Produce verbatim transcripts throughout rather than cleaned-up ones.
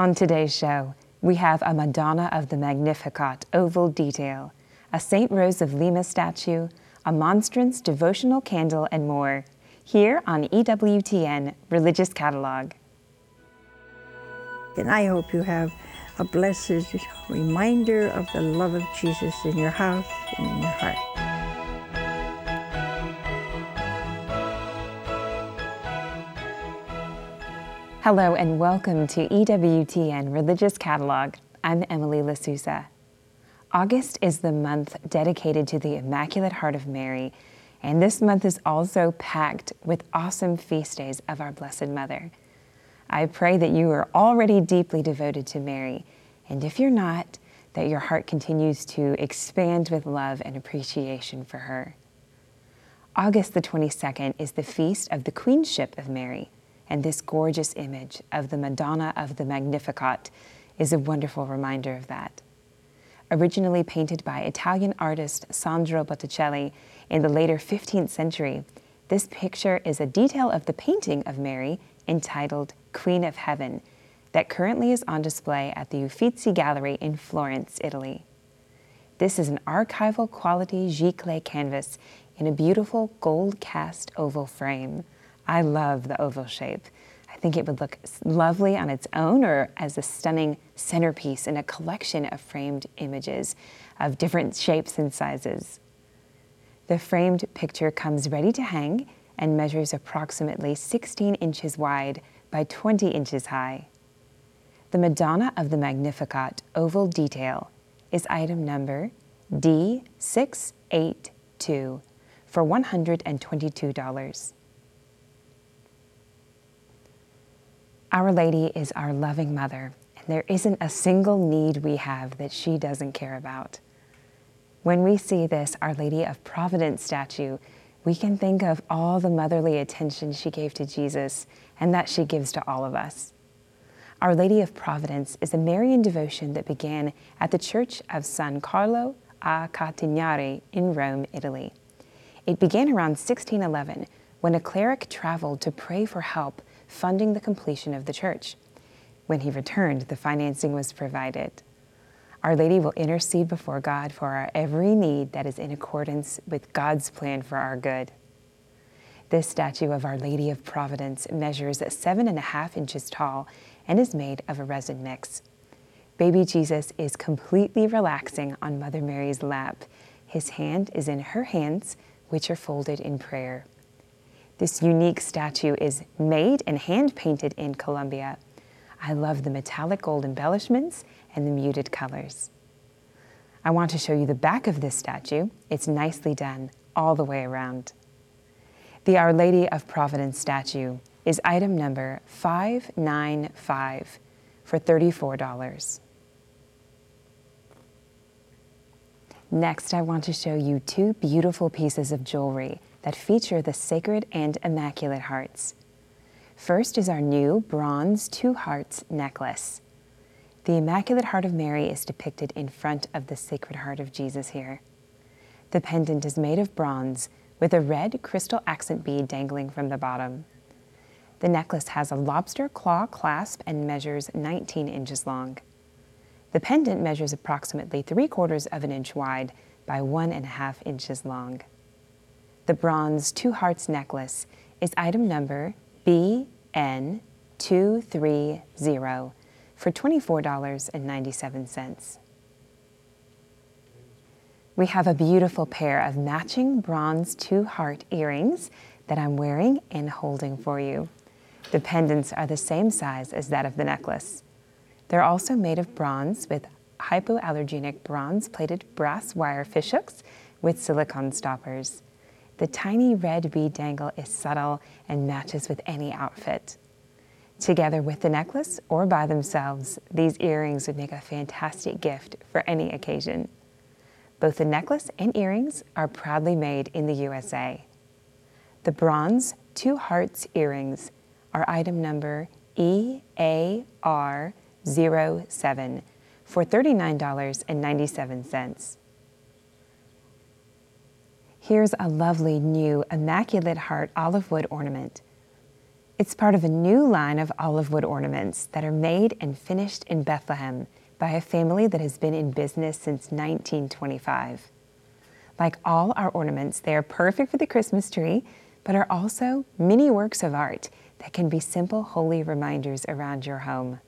On today's show, we have a Madonna of the Magnificat oval detail, a Saint Rose of Lima statue, a monstrance, devotional candle, and more, here on E W T N Religious Catalog. And I hope you have a blessed reminder of the love of Jesus in your house and in your heart. Hello and welcome to E W T N Religious Catalog. I'm Emily Lasouza. August is the month dedicated to the Immaculate Heart of Mary, and this month is also packed with awesome feast days of our Blessed Mother. I pray that you are already deeply devoted to Mary, and if you're not, that your heart continues to expand with love and appreciation for her. August the twenty-second is the feast of the Queenship of Mary, and this gorgeous image of the Madonna of the Magnificat is a wonderful reminder of that. Originally painted by Italian artist Sandro Botticelli in the later fifteenth century, this picture is a detail of the painting of Mary entitled Queen of Heaven that currently is on display at the Uffizi Gallery in Florence, Italy. This is an archival quality giclée canvas in a beautiful gold cast oval frame. I love the oval shape. I think it would look lovely on its own or as a stunning centerpiece in a collection of framed images of different shapes and sizes. The framed picture comes ready to hang and measures approximately sixteen inches wide by twenty inches high. The Madonna of the Magnificat oval detail is item number D six eight two for one hundred twenty-two dollars. Our Lady is our loving mother, and there isn't a single need we have that she doesn't care about. When we see this Our Lady of Providence statue, we can think of all the motherly attention she gave to Jesus and that she gives to all of us. Our Lady of Providence is a Marian devotion that began at the Church of San Carlo a Catignari in Rome, Italy. It began around sixteen eleven when a cleric traveled to pray for help funding the completion of the church. When he returned, the financing was provided. Our Lady will intercede before God for our every need that is in accordance with God's plan for our good. This statue of Our Lady of Providence measures seven and a half inches tall and is made of a resin mix. Baby Jesus is completely relaxing on Mother Mary's lap. His hand is in her hands, which are folded in prayer. This unique statue is made and hand-painted in Colombia. I love the metallic gold embellishments and the muted colors. I want to show you the back of this statue. It's nicely done all the way around. The Our Lady of Providence statue is item number five nine five for thirty-four dollars. Next, I want to show you two beautiful pieces of jewelry that feature the Sacred and Immaculate Hearts. First is our new bronze two hearts necklace. The Immaculate Heart of Mary is depicted in front of the Sacred Heart of Jesus here. The pendant is made of bronze with a red crystal accent bead dangling from the bottom. The necklace has a lobster claw clasp and measures nineteen inches long. The pendant measures approximately three quarters of an inch wide by one and a half inches long. The bronze two hearts necklace is item number B N two three zero for twenty-four dollars and ninety-seven cents. We have a beautiful pair of matching bronze two heart earrings that I'm wearing and holding for you. The pendants are the same size as that of the necklace. They're also made of bronze with hypoallergenic bronze-plated brass wire fishhooks with silicone stoppers. The tiny red bead dangle is subtle and matches with any outfit. Together with the necklace or by themselves, these earrings would make a fantastic gift for any occasion. Both the necklace and earrings are proudly made in the U S A. The bronze two hearts earrings are item number E A R zero seven for thirty-nine dollars and ninety-seven cents. Here's a lovely new Immaculate Heart olive wood ornament. It's part of a new line of olive wood ornaments that are made and finished in Bethlehem by a family that has been in business since nineteen twenty-five. Like all our ornaments, they are perfect for the Christmas tree, but are also mini works of art that can be simple holy reminders around your home.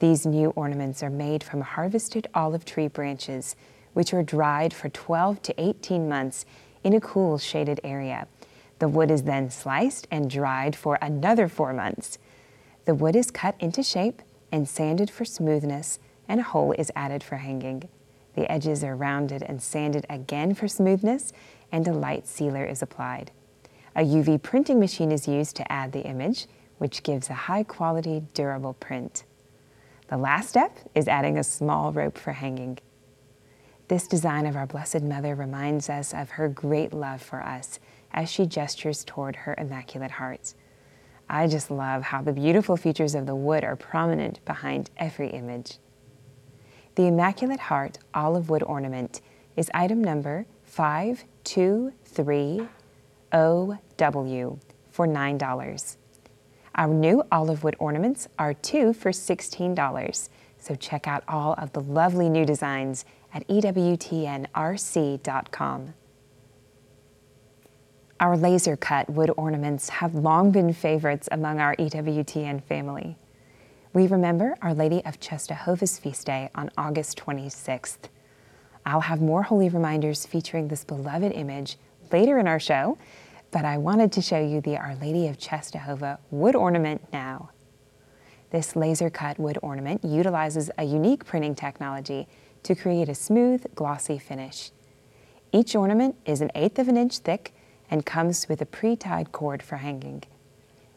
These new ornaments are made from harvested olive tree branches, which are dried for twelve to eighteen months in a cool shaded area. The wood is then sliced and dried for another four months. The wood is cut into shape and sanded for smoothness, and a hole is added for hanging. The edges are rounded and sanded again for smoothness, and a light sealer is applied. A U V printing machine is used to add the image, which gives a high-quality, durable print. The last step is adding a small rope for hanging. This design of our Blessed Mother reminds us of her great love for us as she gestures toward her Immaculate Heart. I just love how the beautiful features of the wood are prominent behind every image. The Immaculate Heart olive wood ornament is item number five two three O W for nine dollars. Our new olive wood ornaments are two for sixteen dollars, so check out all of the lovely new designs at E W T N R C dot com. Our laser-cut wood ornaments have long been favorites among our E W T N family. We remember Our Lady of Czestochowa's feast day on August twenty-sixth. I'll have more holy reminders featuring this beloved image later in our show, but I wanted to show you the Our Lady of Czestochowa wood ornament now. This laser-cut wood ornament utilizes a unique printing technology to create a smooth, glossy finish. Each ornament is an eighth of an inch thick and comes with a pre-tied cord for hanging.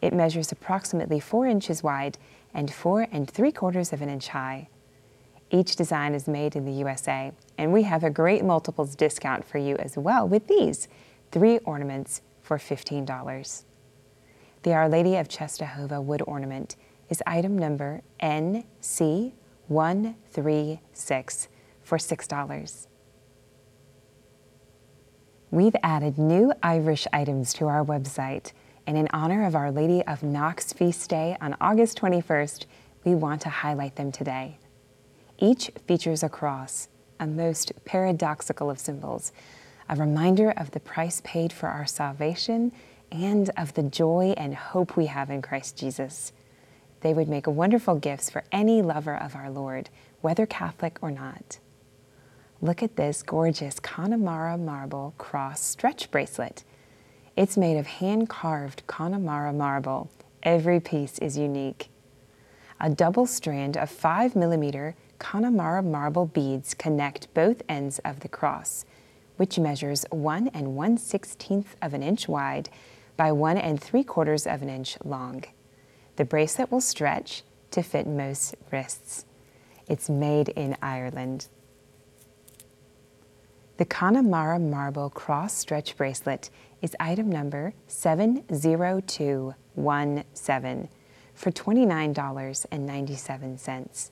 It measures approximately four inches wide and four and three quarters of an inch high. Each design is made in the U S A, and we have a great multiples discount for you as well with these three ornaments for fifteen dollars. The Our Lady of Czestochowa wood ornament is item number N C one three six for six dollars. We've added new Irish items to our website, and in honor of Our Lady of Knock's feast day on August twenty-first, we want to highlight them today. Each features a cross, a most paradoxical of symbols, a reminder of the price paid for our salvation and of the joy and hope we have in Christ Jesus. They would make wonderful gifts for any lover of our Lord, whether Catholic or not. Look at this gorgeous Connemara marble cross stretch bracelet. It's made of hand-carved Connemara marble. Every piece is unique. A double strand of five millimeter Connemara marble beads connect both ends of the cross, which measures one and one sixteenth of an inch wide by one and three quarters of an inch long. The bracelet will stretch to fit most wrists. It's made in Ireland. The Connemara marble cross stretch bracelet is item number seven zero two one seven for twenty-nine dollars and ninety-seven cents.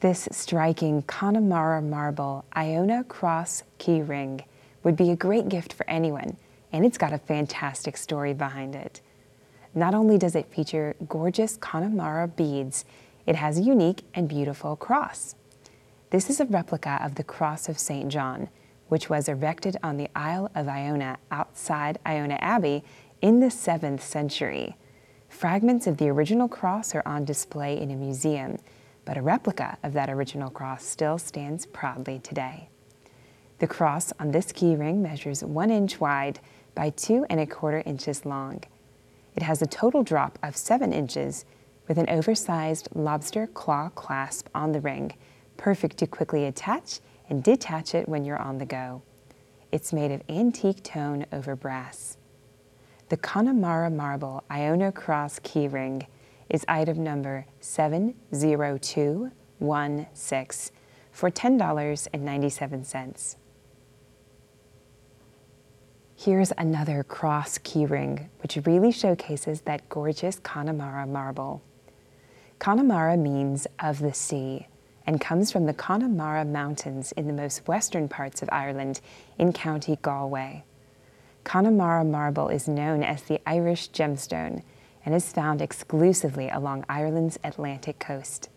This striking Connemara marble Iona cross key ring would be a great gift for anyone, and it's got a fantastic story behind it. Not only does it feature gorgeous Connemara beads, it has a unique and beautiful cross. This is a replica of the cross of Saint John, which was erected on the Isle of Iona outside Iona Abbey in the seventh century. Fragments of the original cross are on display in a museum, but a replica of that original cross still stands proudly today. The cross on this key ring measures one inch wide by two and a quarter inches long. It has a total drop of seven inches with an oversized lobster claw clasp on the ring, perfect to quickly attach and detach it when you're on the go. It's made of antique tone over brass. The Connemara marble Iona cross key ring is item number seven zero two one six for ten dollars and ninety-seven cents. Here's another cross keyring, which really showcases that gorgeous Connemara marble. Connemara means of the sea and comes from the Connemara Mountains in the most western parts of Ireland in County Galway. Connemara marble is known as the Irish gemstone and is found exclusively along Ireland's Atlantic coast.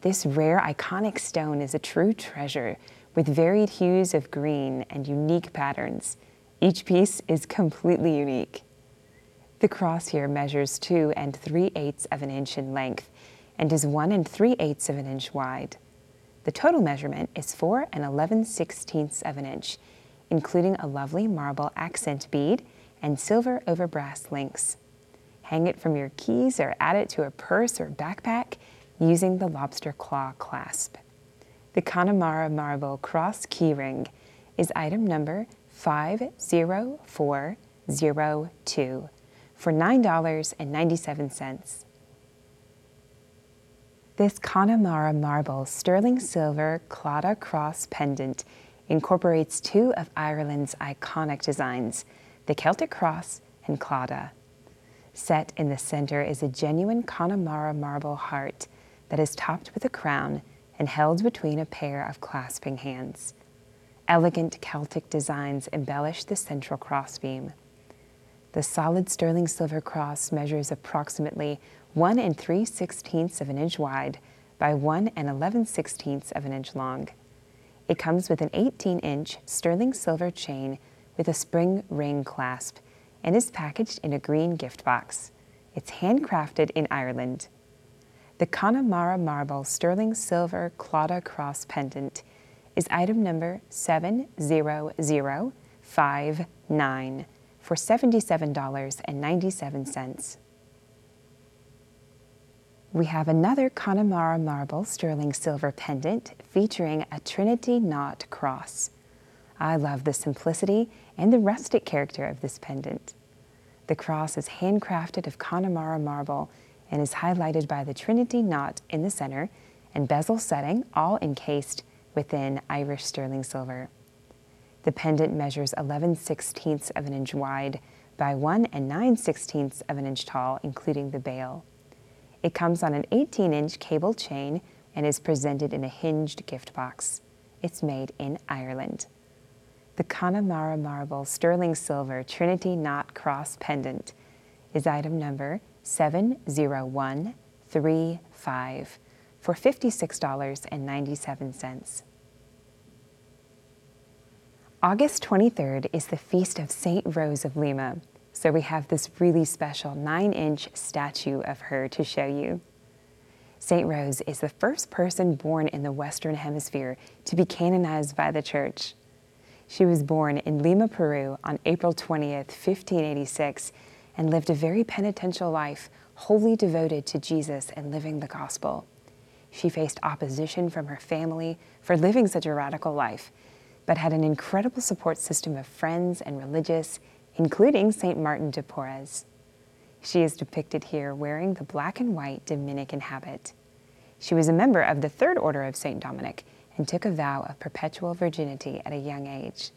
This rare, iconic stone is a true treasure with varied hues of green and unique patterns. Each piece is completely unique. The cross here measures two and three-eighths of an inch in length and is one and three-eighths of an inch wide. The total measurement is four and eleven sixteenths of an inch, including a lovely marble accent bead and silver over brass links. Hang it from your keys or add it to a purse or backpack using the lobster claw clasp. The Connemara marble cross keyring is item number five zero four zero two for nine dollars and ninety-seven cents. This Connemara marble sterling silver Claddagh cross pendant incorporates two of Ireland's iconic designs, the Celtic cross and Claddagh. Set in the center is a genuine Connemara marble heart that is topped with a crown and held between a pair of clasping hands. Elegant Celtic designs embellish the central crossbeam. The solid sterling silver cross measures approximately one and three sixteenths of an inch wide by one and eleven sixteenths of an inch long. It comes with an eighteen inch sterling silver chain with a spring ring clasp and is packaged in a green gift box. It's handcrafted in Ireland. The Connemara marble sterling silver Claddagh cross pendant is item number seven zero zero five nine for seventy-seven dollars and ninety-seven cents. We have another Connemara marble sterling silver pendant featuring a Trinity Knot cross. I love the simplicity and the rustic character of this pendant. The cross is handcrafted of Connemara marble and is highlighted by the Trinity Knot in the center and bezel setting, all encased within Irish sterling silver. The pendant measures eleven sixteenths of an inch wide by one and nine sixteenths of an inch tall, including the bail. It comes on an eighteen inch cable chain and is presented in a hinged gift box. It's made in Ireland. The Connemara marble sterling silver Trinity Knot cross pendant is item number seven zero one three five for fifty-six dollars and ninety-seven cents. August twenty-third is the feast of Saint Rose of Lima, so we have this really special nine inch statue of her to show you. Saint Rose is the first person born in the Western Hemisphere to be canonized by the Church. She was born in Lima, Peru on April twentieth, fifteen eighty-six, and lived a very penitential life, wholly devoted to Jesus and living the gospel. She faced opposition from her family for living such a radical life, but had an incredible support system of friends and religious, including Saint Martin de Porres. She is depicted here wearing the black and white Dominican habit. She was a member of the Third Order of Saint Dominic and took a vow of perpetual virginity at a young age.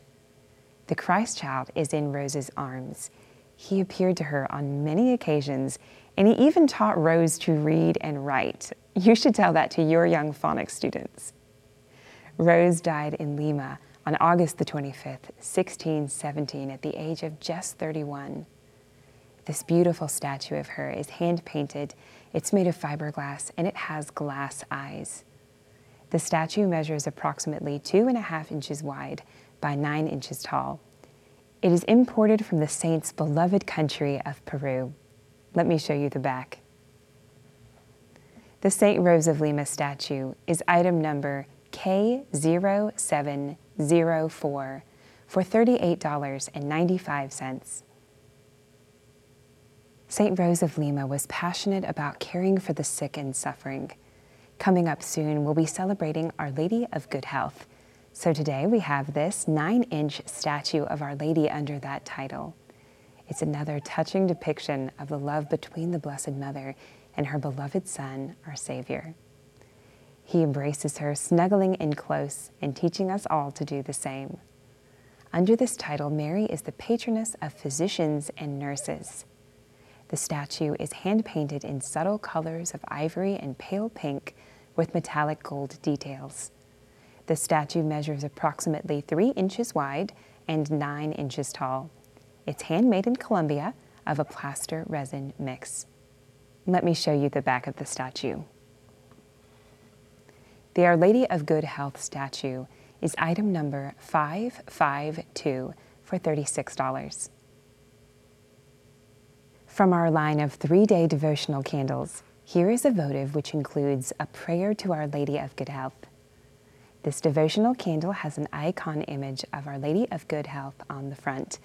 The Christ child is in Rose's arms. He appeared to her on many occasions, and he even taught Rose to read and write. You should tell that to your young phonics students. Rose died in Lima on August the twenty-fifth, sixteen seventeen, at the age of just thirty-one. This beautiful statue of her is hand-painted, it's made of fiberglass, and it has glass eyes. The statue measures approximately two and a half inches wide by nine inches tall. It is imported from the saint's beloved country of Peru. Let me show you the back. The Saint Rose of Lima statue is item number K zero seven zero four for thirty-eight dollars and ninety-five cents. Saint Rose of Lima was passionate about caring for the sick and suffering. Coming up soon, we'll be celebrating Our Lady of Good Health. So today we have this nine inch statue of Our Lady under that title. It's another touching depiction of the love between the Blessed Mother and her beloved Son, our Savior. He embraces her, snuggling in close and teaching us all to do the same. Under this title, Mary is the patroness of physicians and nurses. The statue is hand-painted in subtle colors of ivory and pale pink with metallic gold details. The statue measures approximately three inches wide and nine inches tall. It's handmade in Colombia of a plaster resin mix. Let me show you the back of the statue. The Our Lady of Good Health statue is item number five five two for thirty-six dollars. From our line of three-day devotional candles, here is a votive which includes a prayer to Our Lady of Good Health. This devotional candle has an icon image of Our Lady of Good Health on the front.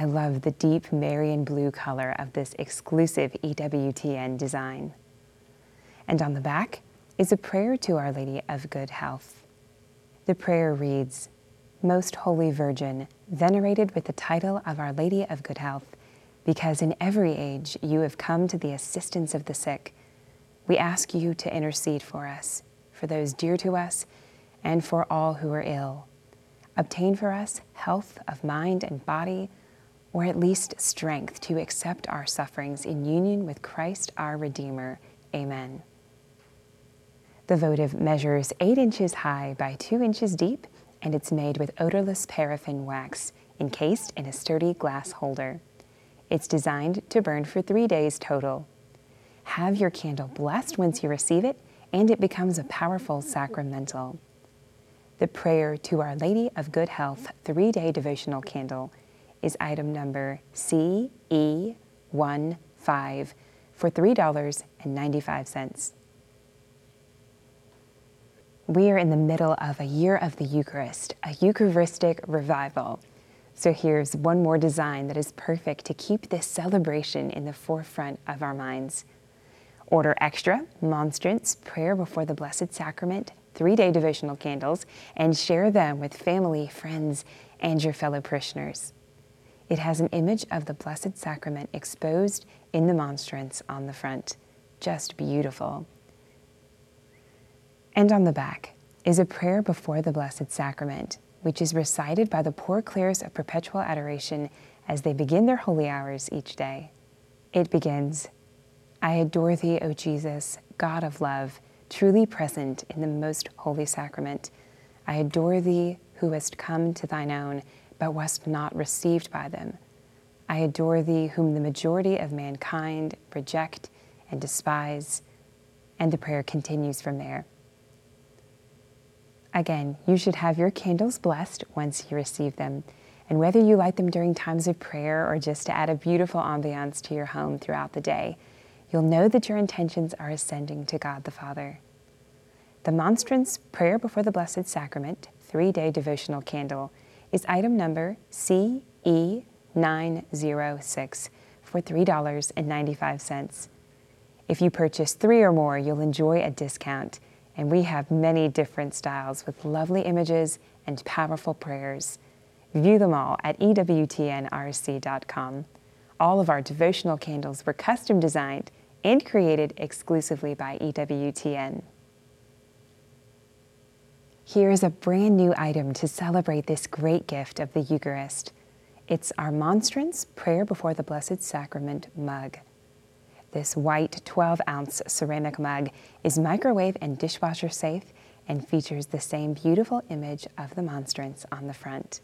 I love the deep Marian blue color of this exclusive E W T N design. And on the back is a prayer to Our Lady of Good Health. The prayer reads, "Most Holy Virgin, venerated with the title of Our Lady of Good Health, because in every age you have come to the assistance of the sick, we ask you to intercede for us, for those dear to us, and for all who are ill. Obtain for us health of mind and body, or at least strength to accept our sufferings in union with Christ our Redeemer. Amen." The votive measures eight inches high by two inches deep, and it's made with odorless paraffin wax, encased in a sturdy glass holder. It's designed to burn for three days total. Have your candle blessed once you receive it, and it becomes a powerful sacramental. The prayer to Our Lady of Good Health three-day devotional candle is item number C E one five for three dollars and ninety-five cents. We are in the middle of a year of the Eucharist, a Eucharistic revival. So here's one more design that is perfect to keep this celebration in the forefront of our minds. Order extra, monstrance, prayer before the Blessed Sacrament, three-day devotional candles, and share them with family, friends, and your fellow parishioners. It has an image of the Blessed Sacrament exposed in the monstrance on the front. Just beautiful. And on the back is a prayer before the Blessed Sacrament, which is recited by the Poor Clares of Perpetual Adoration as they begin their holy hours each day. It begins, "I adore thee, O Jesus, God of love, truly present in the most holy sacrament. I adore thee, who hast come to thine own, but wast not received by them. I adore thee, whom the majority of mankind reject and despise." And the prayer continues from there. Again, you should have your candles blessed once you receive them. And whether you light them during times of prayer or just to add a beautiful ambiance to your home throughout the day, you'll know that your intentions are ascending to God the Father. The monstrance prayer before the Blessed Sacrament, three-day devotional candle, is item number C E nine oh six for three dollars and ninety-five cents. If you purchase three or more, you'll enjoy a discount. And we have many different styles with lovely images and powerful prayers. View them all at E W T N R C dot com. All of our devotional candles were custom designed and created exclusively by E W T N. Here is a brand new item to celebrate this great gift of the Eucharist. It's our Monstrance Prayer Before the Blessed Sacrament mug. This white twelve ounce ceramic mug is microwave and dishwasher safe and features the same beautiful image of the monstrance on the front.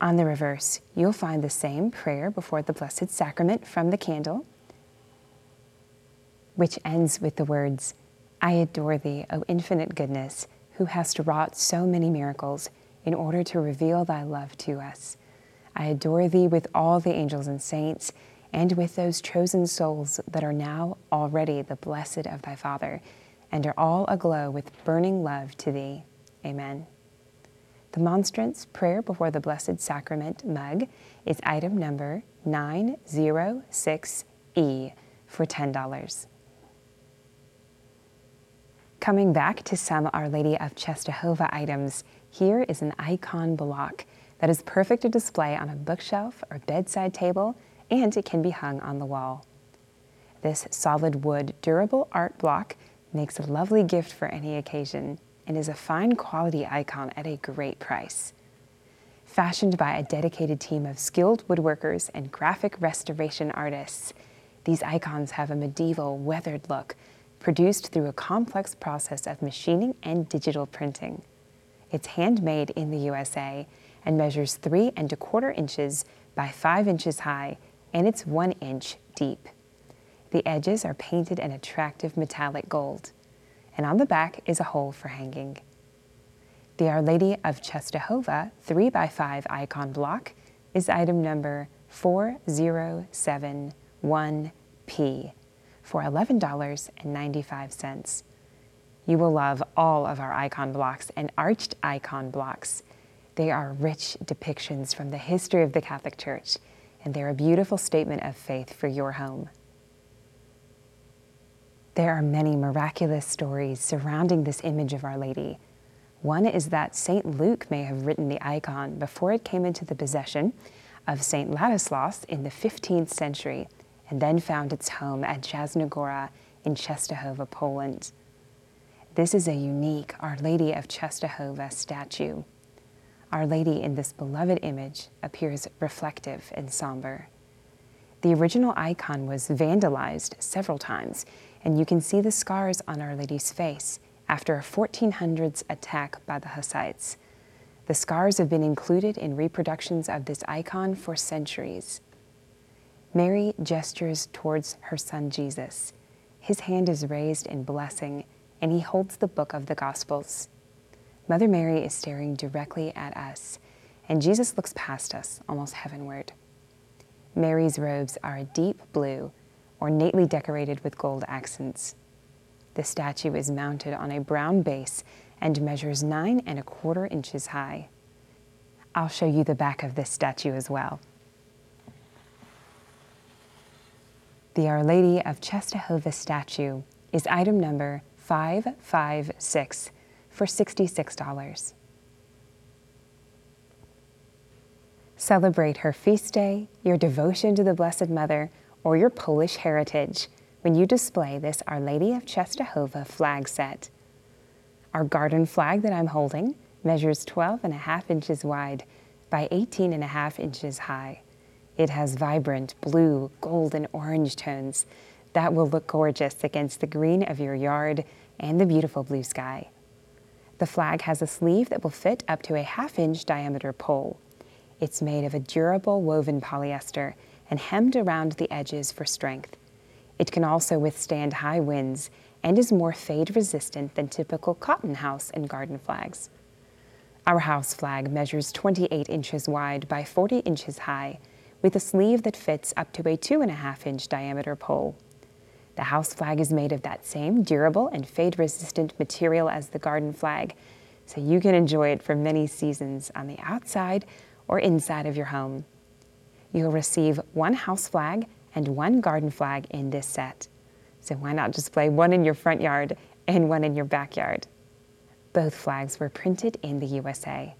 On the reverse, you'll find the same prayer before the Blessed Sacrament from the candle, which ends with the words, "I adore thee, O infinite goodness, who hast wrought so many miracles in order to reveal thy love to us. I adore thee with all the angels and saints, and with those chosen souls that are now already the blessed of thy Father, and are all aglow with burning love to thee. Amen." The Monstrance Prayer Before the Blessed Sacrament mug is item number nine oh six E for ten dollars. Coming back to some Our Lady of Czestochowa items, here is an icon block that is perfect to display on a bookshelf or bedside table, and it can be hung on the wall. This solid wood durable art block makes a lovely gift for any occasion and is a fine quality icon at a great price. Fashioned by a dedicated team of skilled woodworkers and graphic restoration artists, these icons have a medieval, weathered look produced through a complex process of machining and digital printing. It's handmade in the U S A and measures three and a quarter inches by five inches high, and it's one inch deep. The edges are painted an attractive metallic gold, and on the back is a hole for hanging. The Our Lady of Czestochowa three by five icon block is item number four zero seven one P for eleven dollars and ninety-five cents. You will love all of our icon blocks and arched icon blocks. They are rich depictions from the history of the Catholic Church, and they're a beautiful statement of faith for your home. There are many miraculous stories surrounding this image of Our Lady. One is that Saint Luke may have written the icon before it came into the possession of Saint Ladislaus in the fifteenth century, and then found its home at Jasnogora in Czestochowa, Poland. This is a unique Our Lady of Czestochowa statue. Our Lady in this beloved image appears reflective and somber. The original icon was vandalized several times, and you can see the scars on Our Lady's face after a fourteen hundreds attack by the Hussites. The scars have been included in reproductions of this icon for centuries. Mary gestures towards her son Jesus. His hand is raised in blessing, and he holds the book of the Gospels. Mother Mary is staring directly at us, and Jesus looks past us, almost heavenward. Mary's robes are a deep blue, ornately decorated with gold accents. The statue is mounted on a brown base and measures nine and a quarter inches high. I'll show you the back of this statue as well. The Our Lady of Czestochowa statue is item number five five six for sixty-six dollars. Celebrate her feast day, your devotion to the Blessed Mother, or your Polish heritage when you display this Our Lady of Czestochowa flag set. Our garden flag that I'm holding measures twelve and a half inches wide by eighteen and a half inches high. It has vibrant blue, gold, and orange tones that will look gorgeous against the green of your yard and the beautiful blue sky. The flag has a sleeve that will fit up to a half-inch diameter pole. It's made of a durable woven polyester and hemmed around the edges for strength. It can also withstand high winds and is more fade-resistant than typical cotton house and garden flags. Our house flag measures twenty-eight inches wide by forty inches high, with a sleeve that fits up to a two and a half inch diameter pole. The house flag is made of that same durable and fade-resistant material as the garden flag, so you can enjoy it for many seasons on the outside or inside of your home. You'll receive one house flag and one garden flag in this set. So why not display one in your front yard and one in your backyard? Both flags were printed in the U S A.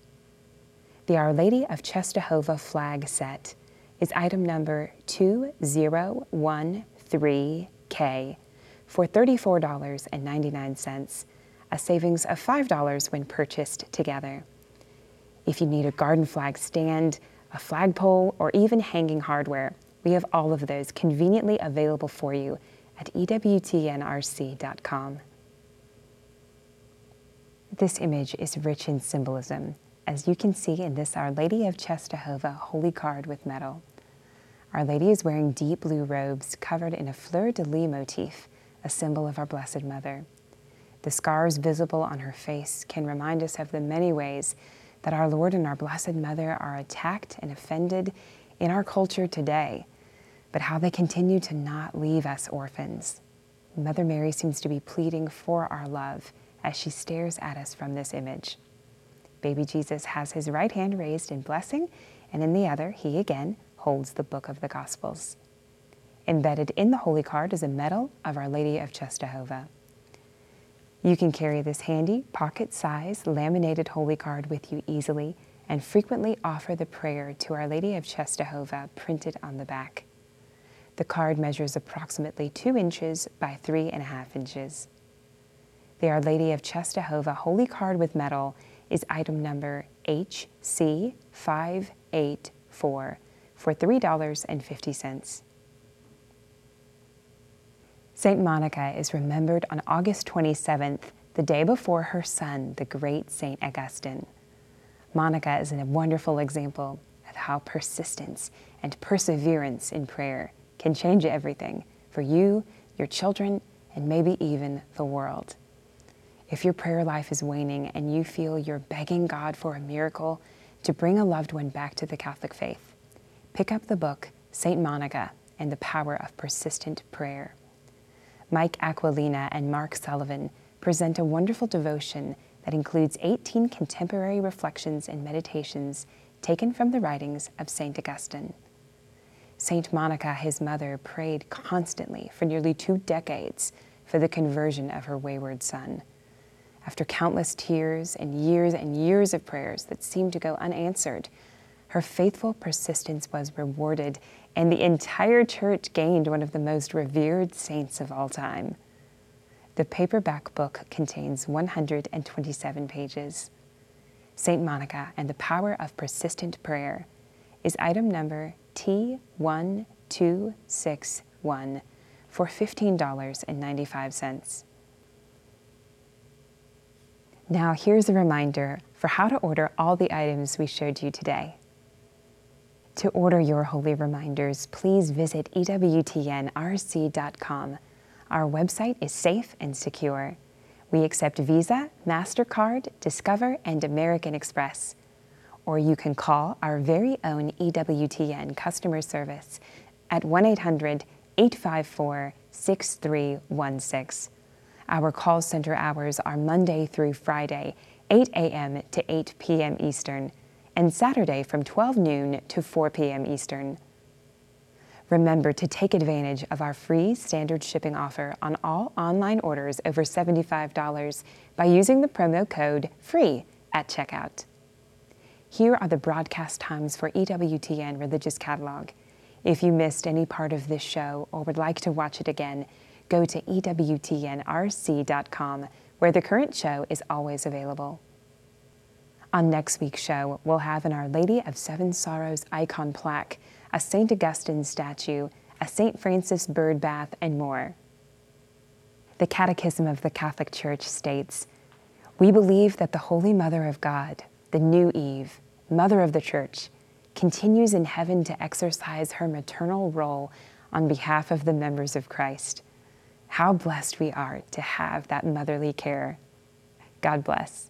The Our Lady of Czestochowa flag set is item number two zero one three K for thirty-four dollars and ninety-nine cents, a savings of five dollars when purchased together. If you need a garden flag stand, a flagpole, or even hanging hardware, we have all of those conveniently available for you at E W T N R C dot com. This image is rich in symbolism, as you can see in this Our Lady of Czestochowa holy card with metal. Our Lady is wearing deep blue robes covered in a fleur-de-lis motif, a symbol of our Blessed Mother. The scars visible on her face can remind us of the many ways that our Lord and our Blessed Mother are attacked and offended in our culture today, but how they continue to not leave us orphans. Mother Mary seems to be pleading for our love as she stares at us from this image. Baby Jesus has his right hand raised in blessing, and in the other, he again holds the book of the Gospels. Embedded in the holy card is a medal of Our Lady of Czestochowa. You can carry this handy, pocket-sized, laminated holy card with you easily and frequently offer the prayer to Our Lady of Czestochowa printed on the back. The card measures approximately two inches by three and a half inches. The Our Lady of Czestochowa holy card with medal is item number H C five eight four for three dollars and fifty cents. Saint Monica is remembered on August twenty-seventh, the day before her son, the great Saint Augustine. Monica is a wonderful example of how persistence and perseverance in prayer can change everything for you, your children, and maybe even the world. If your prayer life is waning and you feel you're begging God for a miracle to bring a loved one back to the Catholic faith, pick up the book, Saint Monica and the Power of Persistent Prayer. Mike Aquilina and Mark Sullivan present a wonderful devotion that includes eighteen contemporary reflections and meditations taken from the writings of Saint Augustine. Saint Monica, his mother, prayed constantly for nearly two decades for the conversion of her wayward son. After countless tears and years and years of prayers that seemed to go unanswered, her faithful persistence was rewarded, and the entire church gained one of the most revered saints of all time. The paperback book contains one hundred twenty-seven pages. Saint Monica and the Power of Persistent Prayer is item number T one two six one for fifteen dollars and ninety-five cents. Now here's a reminder for how to order all the items we showed you today. To order your holy reminders, please visit E W T N R C dot com. Our website is safe and secure. We accept Visa, MasterCard, Discover, and American Express. Or you can call our very own E W T N customer service at one eight hundred eight five four six three one six. Our call center hours are Monday through Friday, eight a m to eight p m Eastern, and Saturday from twelve noon to four p m Eastern. Remember to take advantage of our free standard shipping offer on all online orders over seventy-five dollars by using the promo code FREE at checkout. Here are the broadcast times for E W T N Religious Catalog. If you missed any part of this show or would like to watch it again, go to E W T N R C dot com, where the current show is always available. On next week's show, we'll have an Our Lady of Seven Sorrows icon plaque, a Saint Augustine statue, a Saint Francis bird bath, and more. The Catechism of the Catholic Church states, "We believe that the Holy Mother of God, the new Eve, Mother of the Church, continues in heaven to exercise her maternal role on behalf of the members of Christ." How blessed we are to have that motherly care. God bless.